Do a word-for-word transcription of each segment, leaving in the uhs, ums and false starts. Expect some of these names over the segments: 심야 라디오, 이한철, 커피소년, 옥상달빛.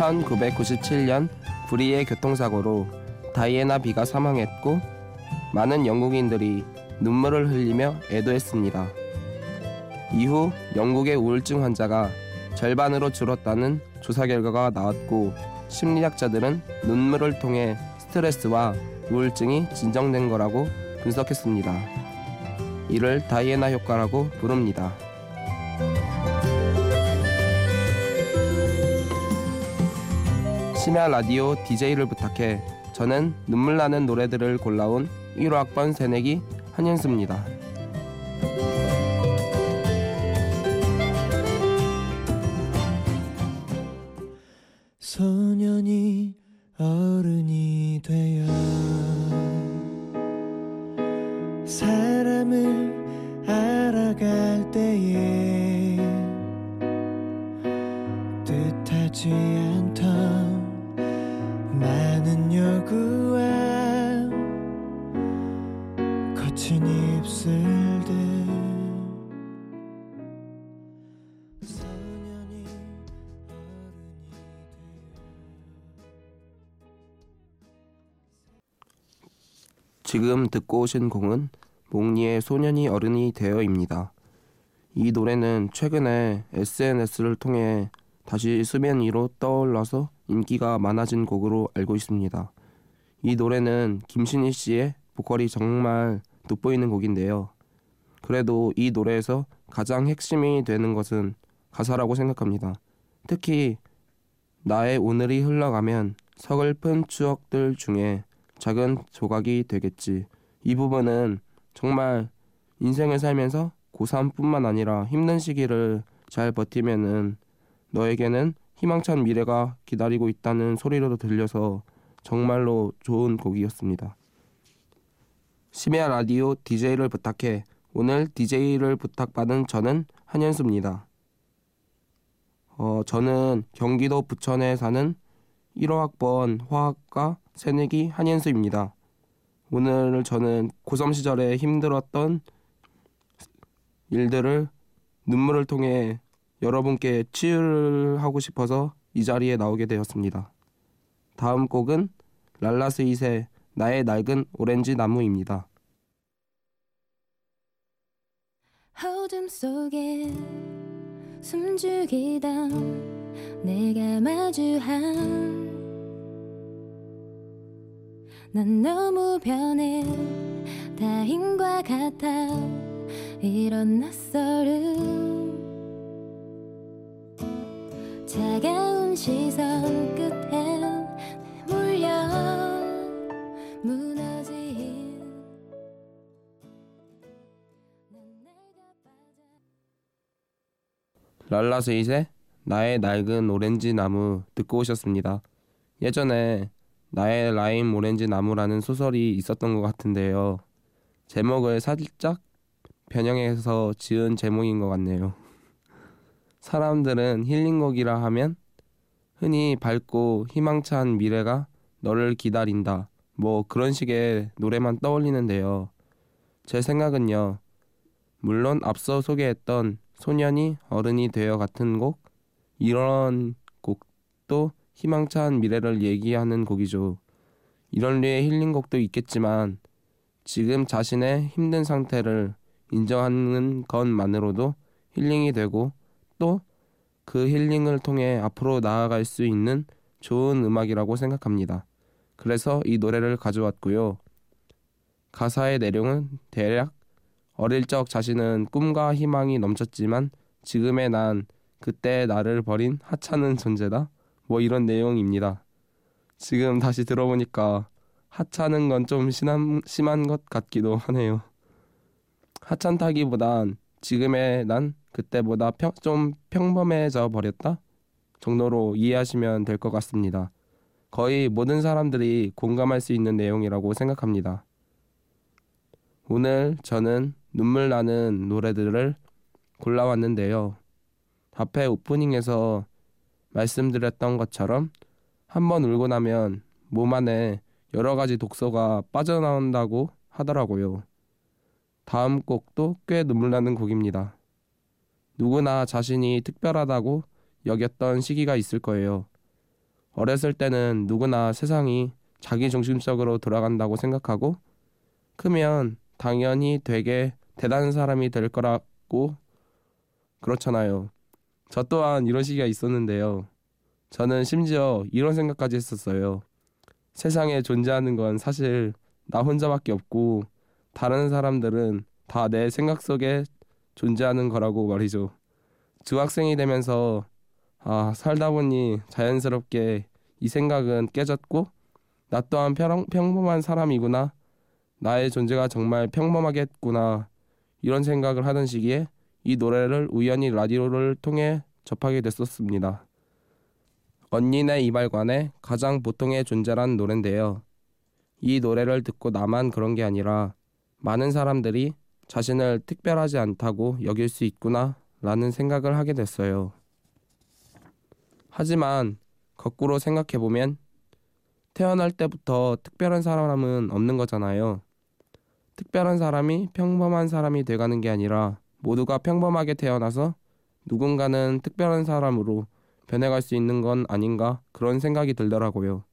천구백구십칠 년 불의의 교통사고로 다이애나 비가 사망했고 많은 영국인들이 눈물을 흘리며 애도했습니다. 이후 영국의 우울증 환자가 절반으로 줄었다는 조사 결과가 나왔고 심리학자들은 눈물을 통해 스트레스와 우울증이 진정된 거라고 분석했습니다. 이를 다이애나 효과라고 부릅니다. 심야 라디오 디제이를 부탁해 저는 눈물나는 노래들을 골라온 일 호 학번 새내기 한현수입니다. 소년이 어른이 되어 사람을 알아갈 때에 뜻하지 않던 많은 요구와 거친 입술들. 지금 듣고 오신 곡은 몽니의 소년이 어른이 되어입니다. 이 노래는 최근에 에스엔에스를 통해 다시 수면 위로 떠올라서 인기가 많아진 곡으로 알고 있습니다. 이 노래는 김신희 씨의 보컬이 정말 돋보이는 곡인데요. 그래도 이 노래에서 가장 핵심이 되는 것은 가사라고 생각합니다. 특히 나의 오늘이 흘러가면 서글픈 추억들 중에 작은 조각이 되겠지. 이 부분은 정말 인생을 살면서 고삼뿐만 아니라 힘든 시기를 잘 버티면은 너에게는 희망찬 미래가 기다리고 있다는 소리로 들려서 정말로 좋은 곡이었습니다. 심야 라디오 디제이를 부탁해 오늘 디제이를 부탁받은 저는 한현수입니다. 어, 저는 경기도 부천에 사는 일 호 학번 화학과 새내기 한현수입니다. 오늘 저는 고삼 시절에 힘들었던 일들을 눈물을 통해 여러분께 치유를 하고 싶어서 이 자리에 나오게 되었습니다. 다음 곡은 랄라스윗의 나의 낡은 오렌지 나무입니다. 어둠 속에 숨죽이던 내가 마주한 난 너무 변해 타인과 같아 이런 낯설음 차가운 시선 끝에 물려 무너진 난 내가 빠져 랄라스윗의 나의 낡은 오렌지 나무 듣고 오셨습니다. 예전에 나의 라임 오렌지 나무라는 소설이 있었던 것 같은데요. 제목을 살짝 변형해서 지은 제목인 것 같네요. 사람들은 힐링곡이라 하면 흔히 밝고 희망찬 미래가 너를 기다린다. 뭐 그런 식의 노래만 떠올리는데요. 제 생각은요. 물론 앞서 소개했던 소년이 어른이 되어 같은 곡 이런 곡도 희망찬 미래를 얘기하는 곡이죠. 이런 류의 힐링곡도 있겠지만 지금 자신의 힘든 상태를 인정하는 것만으로도 힐링이 되고 또 그 힐링을 통해 앞으로 나아갈 수 있는 좋은 음악이라고 생각합니다. 그래서 이 노래를 가져왔고요. 가사의 내용은 대략 어릴 적 자신은 꿈과 희망이 넘쳤지만 지금의 난 그때 나를 버린 하찮은 존재다. 뭐 이런 내용입니다. 지금 다시 들어보니까 하찮은 건 좀 심한 것 같기도 하네요. 하찮다기보단 지금의 난 그때보다 평, 좀 평범해져 버렸다 정도로 이해하시면 될 것 같습니다. 거의 모든 사람들이 공감할 수 있는 내용이라고 생각합니다. 오늘 저는 눈물 나는 노래들을 골라왔는데요. 앞에 오프닝에서 말씀드렸던 것처럼 한번 울고 나면 몸 안에 여러 가지 독소가 빠져나온다고 하더라고요. 다음 곡도 꽤 눈물나는 곡입니다. 누구나 자신이 특별하다고 여겼던 시기가 있을 거예요. 어렸을 때는 누구나 세상이 자기 중심적으로 돌아간다고 생각하고 크면 당연히 되게 대단한 사람이 될 거라고 그렇잖아요. 저 또한 이런 시기가 있었는데요. 저는 심지어 이런 생각까지 했었어요. 세상에 존재하는 건 사실 나 혼자밖에 없고 다른 사람들은 다 내 생각 속에 존재하는 거라고 말이죠. 중학생이 되면서 아, 살다 보니 자연스럽게 이 생각은 깨졌고 나 또한 평, 평범한 사람이구나, 나의 존재가 정말 평범하겠구나, 이런 생각을 하던 시기에 이 노래를 우연히 라디오를 통해 접하게 됐었습니다. 언니네 이발관의 가장 보통의 존재란 노래인데요. 이 노래를 듣고 나만 그런 게 아니라 많은 사람들이 자신을 특별하지 않다고 여길 수 있구나 라는 생각을 하게 됐어요. 하지만 거꾸로 생각해보면 태어날 때부터 특별한 사람은 없는 거잖아요. 특별한 사람이 평범한 사람이 돼가는 게 아니라 모두가 평범하게 태어나서 누군가는 특별한 사람으로 변해갈 수 있는 건 아닌가, 그런 생각이 들더라고요.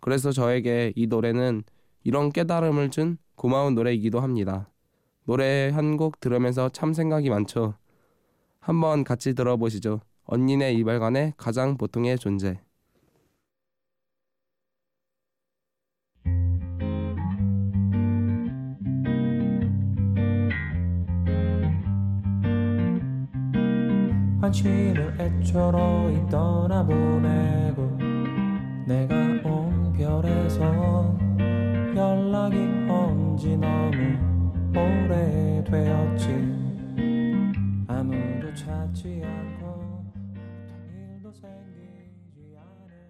그래서 저에게 이 노래는 이런 깨달음을 준 고마운 노래이기도 합니다. 노래 한 곡 들으면서 참 생각이 많죠. 한번 같이 들어보시죠. 언니네 이발관의 가장 보통의 존재. 관심을 애초로이 떠나보내고 내가 온 별에서 연락이 온 지 너무 오래되었지. 아무도 찾지 않고 일도 생기지 않은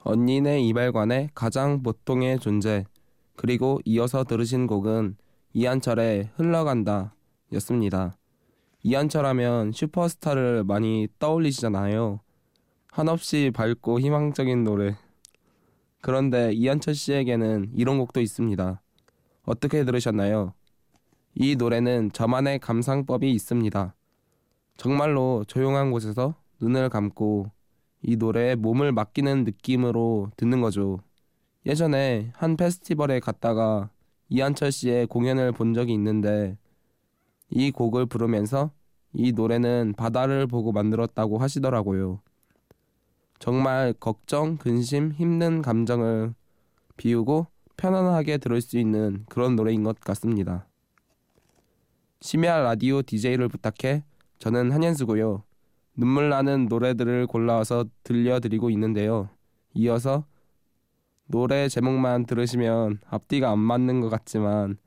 언니네 이발관의 가장 보통의 존재, 그리고 이어서 들으신 곡은 이한철의 흘러간다 였습니다. 이한철 하면 슈퍼스타를 많이 떠올리시잖아요. 한없이 밝고 희망적인 노래. 그런데 이한철 씨에게는 이런 곡도 있습니다. 어떻게 들으셨나요? 이 노래는 저만의 감상법이 있습니다. 정말로 조용한 곳에서 눈을 감고 이 노래에 몸을 맡기는 느낌으로 듣는 거죠. 예전에 한 페스티벌에 갔다가 이한철 씨의 공연을 본 적이 있는데 이 곡을 부르면서 이 노래는 바다를 보고 만들었다고 하시더라고요. 정말 걱정, 근심, 힘든 감정을 비우고 편안하게 들을 수 있는 그런 노래인 것 같습니다. 심야 라디오 디제이를 부탁해, 저는 한현수고요. 눈물 나는 노래들을 골라와서 들려드리고 있는데요. 이어서 노래 제목만 들으시면 앞뒤가 안 맞는 것 같지만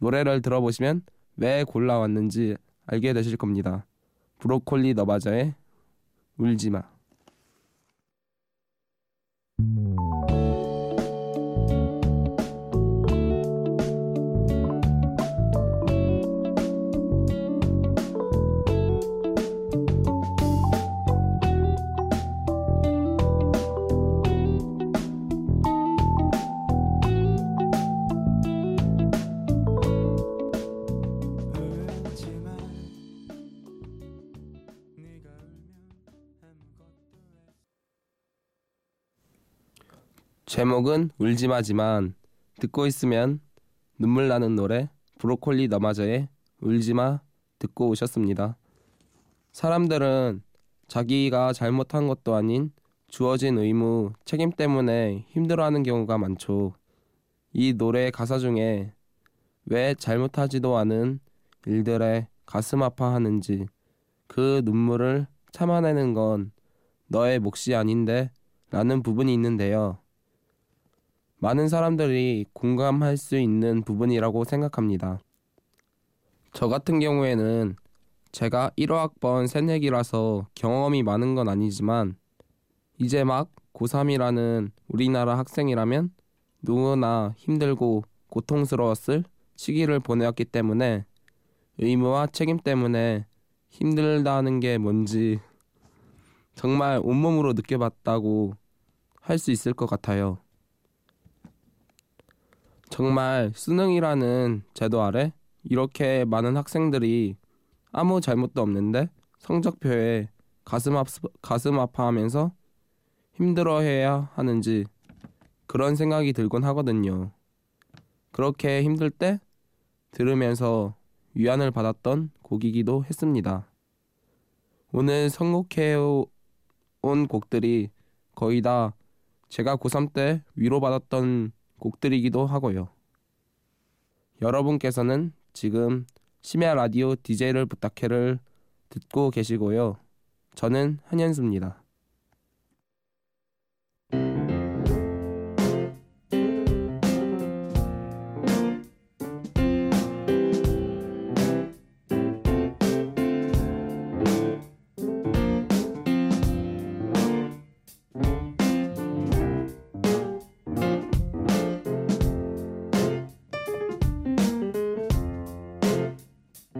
노래를 들어보시면 왜 골라왔는지 알게 되실 겁니다. 브로콜리 너바저의 울지마. 제목은 울지마지만 듣고 있으면 눈물 나는 노래 브로콜리 너마저의 울지마 듣고 오셨습니다. 사람들은 자기가 잘못한 것도 아닌 주어진 의무, 책임 때문에 힘들어하는 경우가 많죠. 이 노래의 가사 중에 왜 잘못하지도 않은 일들에 가슴 아파하는지, 그 눈물을 참아내는 건 너의 몫이 아닌데 라는 부분이 있는데요. 많은 사람들이 공감할 수 있는 부분이라고 생각합니다. 저 같은 경우에는 제가 일호학번 새내기라서 경험이 많은 건 아니지만 이제 막 고삼이라는 우리나라 학생이라면 누구나 힘들고 고통스러웠을 시기를 보내왔기 때문에 의무와 책임 때문에 힘들다는 게 뭔지 정말 온몸으로 느껴봤다고 할 수 있을 것 같아요. 정말 수능이라는 제도 아래 이렇게 많은 학생들이 아무 잘못도 없는데 성적표에 가슴, 아, 가슴 아파하면서 힘들어해야 하는지 그런 생각이 들곤 하거든요. 그렇게 힘들 때 들으면서 위안을 받았던 곡이기도 했습니다. 오늘 선곡해온 곡들이 거의 다 제가 고삼 때 위로받았던 곡들이기도 하고요. 여러분께서는 지금 심야 라디오 디제이를 부탁해를 듣고 계시고요. 저는 한현수입니다.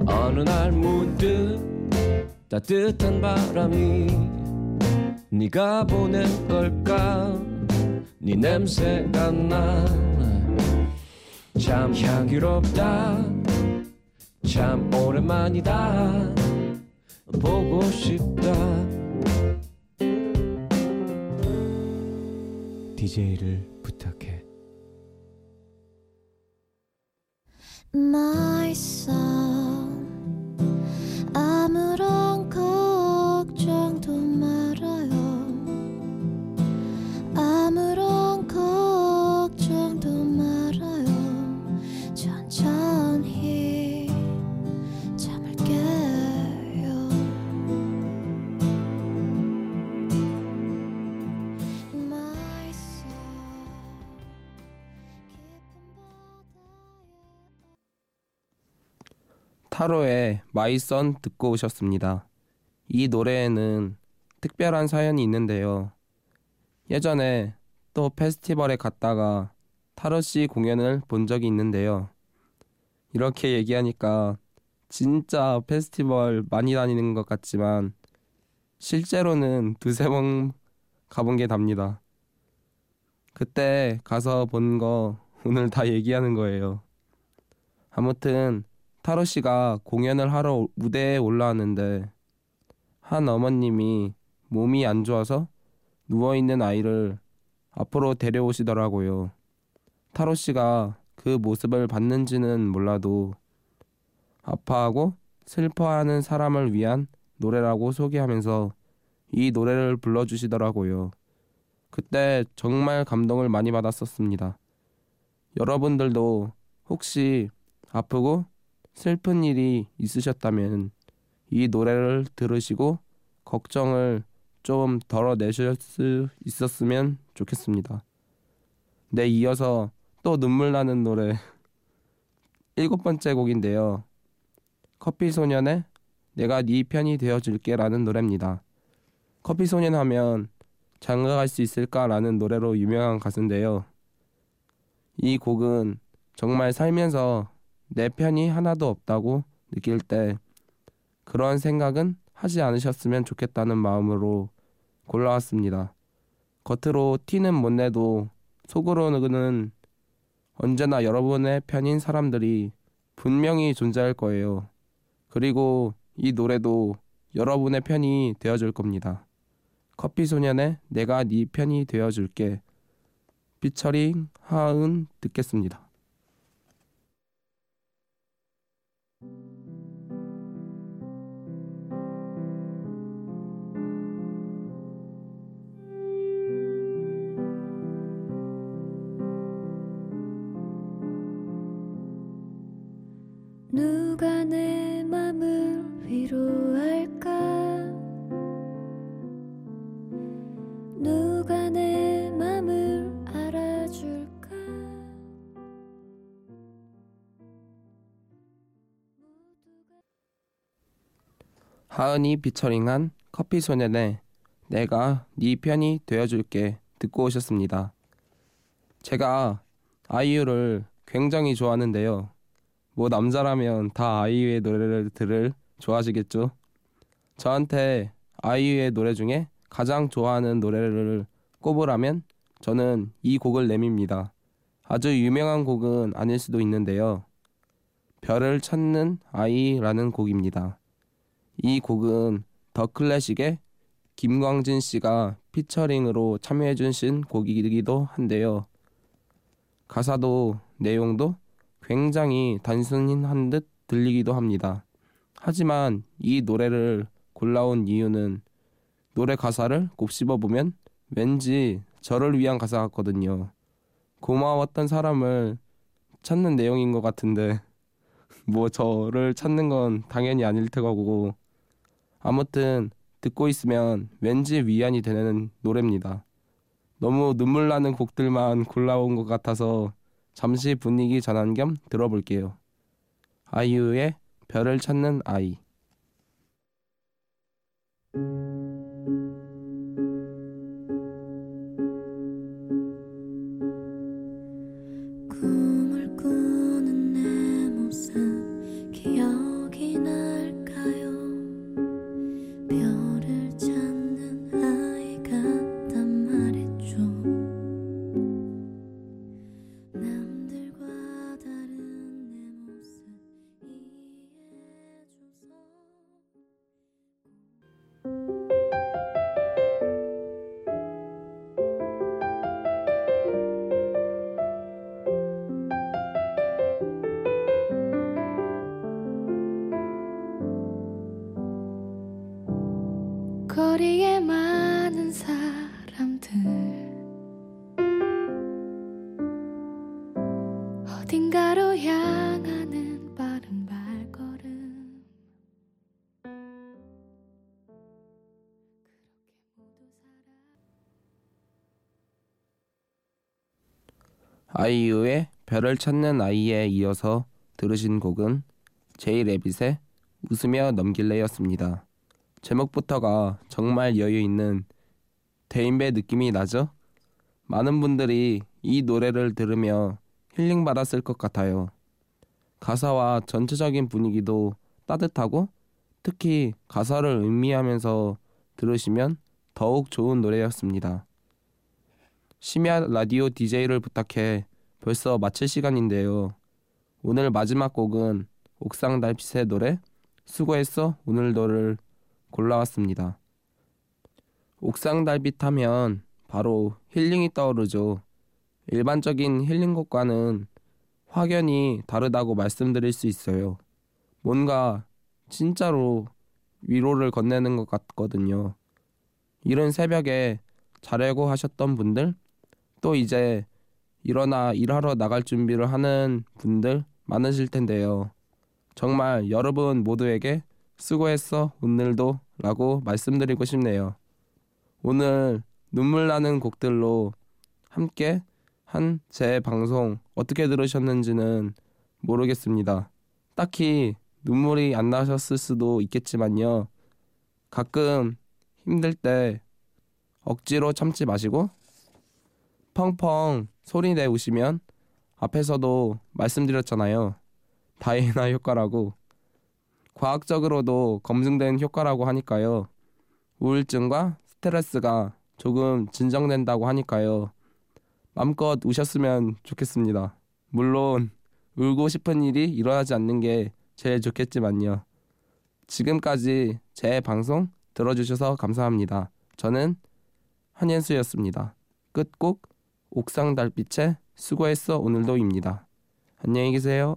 어느 날 문득 따뜻한 바람이 네가 보낸 걸까 네 냄새가 나 참 향기롭다 참 오랜만이다 보고 싶다 디제이를 부탁해 My song 아무런 걱정도 말아요. 아무런 걱정도 말아요. 천천히 잠을 깨요. My soul 깊은 바다에 타로의 마이선 듣고 오셨습니다. 이 노래에는 특별한 사연이 있는데요. 예전에 또 페스티벌에 갔다가 타로씨 공연을 본 적이 있는데요. 이렇게 얘기하니까 진짜 페스티벌 많이 다니는 것 같지만 실제로는 두세 번 가본 게 답니다. 그때 가서 본 거 오늘 다 얘기하는 거예요. 아무튼 타로씨가 공연을 하러 무대에 올라왔는데 한 어머님이 몸이 안 좋아서 누워있는 아이를 앞으로 데려오시더라고요. 타로씨가 그 모습을 봤는지는 몰라도 아파하고 슬퍼하는 사람을 위한 노래라고 소개하면서 이 노래를 불러주시더라고요. 그때 정말 감동을 많이 받았었습니다. 여러분들도 혹시 아프고 슬픈 일이 있으셨다면 이 노래를 들으시고 걱정을 좀 덜어내실 수 있었으면 좋겠습니다. 네, 이어서 또 눈물 나는 노래 일곱 번째 곡인데요. 커피소년의 내가 네 편이 되어줄게 라는 노래입니다. 커피소년 하면 장가갈 수 있을까 라는 노래로 유명한 가수인데요. 이 곡은 정말 살면서 내 편이 하나도 없다고 느낄 때 그런 생각은 하지 않으셨으면 좋겠다는 마음으로 골라왔습니다. 겉으로 티는 못 내도 속으로는 언제나 여러분의 편인 사람들이 분명히 존재할 거예요. 그리고 이 노래도 여러분의 편이 되어줄 겁니다. 커피소년의 내가 네 편이 되어줄게 피처링 하은 듣겠습니다. 누가 내 맘을 위로할까 누가 내 맘을 알아줄까 모두 하은이 피처링한 커피소년의 내가 네 편이 되어줄게 듣고 오셨습니다. 제가 아이유를 굉장히 좋아하는데요. 뭐 남자라면 다 아이유의 노래를 들을 좋아하시겠죠? 저한테 아이유의 노래 중에 가장 좋아하는 노래를 꼽으라면 저는 이 곡을 내밉니다. 아주 유명한 곡은 아닐 수도 있는데요. 별을 찾는 아이라는 곡입니다. 이 곡은 더 클래식의 김광진 씨가 피처링으로 참여해 주신 곡이기도 한데요. 가사도 내용도 굉장히 단순한 듯 들리기도 합니다. 하지만 이 노래를 골라온 이유는 노래 가사를 곱씹어보면 왠지 저를 위한 가사 같거든요. 고마웠던 사람을 찾는 내용인 것 같은데 뭐 저를 찾는 건 당연히 아닐 테고, 아무튼 듣고 있으면 왠지 위안이 되는 노래입니다. 너무 눈물 나는 곡들만 골라온 것 같아서 잠시 분위기 전환 겸 들어볼게요. 아이유의 별을 찾는 아이. 거리에 많은 사람들 어딘가로 향하는 빠른 발걸음. 아이유의 별을 찾는 아이에 이어서 들으신 곡은 제이 레빗의 웃으며 넘길래였습니다. 제목부터가 정말 여유있는 대인배 느낌이 나죠? 많은 분들이 이 노래를 들으며 힐링받았을 것 같아요. 가사와 전체적인 분위기도 따뜻하고 특히 가사를 음미하면서 들으시면 더욱 좋은 노래였습니다. 심야 라디오 디제이를 부탁해 벌써 마칠 시간인데요. 오늘 마지막 곡은 옥상달빛의 노래 수고했어 오늘도를 골라왔습니다. 옥상달빛 하면 바로 힐링이 떠오르죠. 일반적인 힐링곡과는 확연히 다르다고 말씀드릴 수 있어요. 뭔가 진짜로 위로를 건네는 것 같거든요. 이른 새벽에 자려고 하셨던 분들, 또 이제 일어나 일하러 나갈 준비를 하는 분들 많으실 텐데요. 정말 여러분 모두에게 수고했어 오늘도 라고 말씀드리고 싶네요. 오늘 눈물 나는 곡들로 함께 한 제 방송 어떻게 들으셨는지는 모르겠습니다. 딱히 눈물이 안 나셨을 수도 있겠지만요. 가끔 힘들 때 억지로 참지 마시고 펑펑 소리 내우시면, 앞에서도 말씀드렸잖아요. 다이애나 효과라고. 과학적으로도 검증된 효과라고 하니까요. 우울증과 스트레스가 조금 진정된다고 하니까요. 마음껏 우셨으면 좋겠습니다. 물론 울고 싶은 일이 일어나지 않는 게 제일 좋겠지만요. 지금까지 제 방송 들어주셔서 감사합니다. 저는 한현수였습니다. 끝곡 옥상달빛의 수고했어 오늘도입니다. 안녕히 계세요.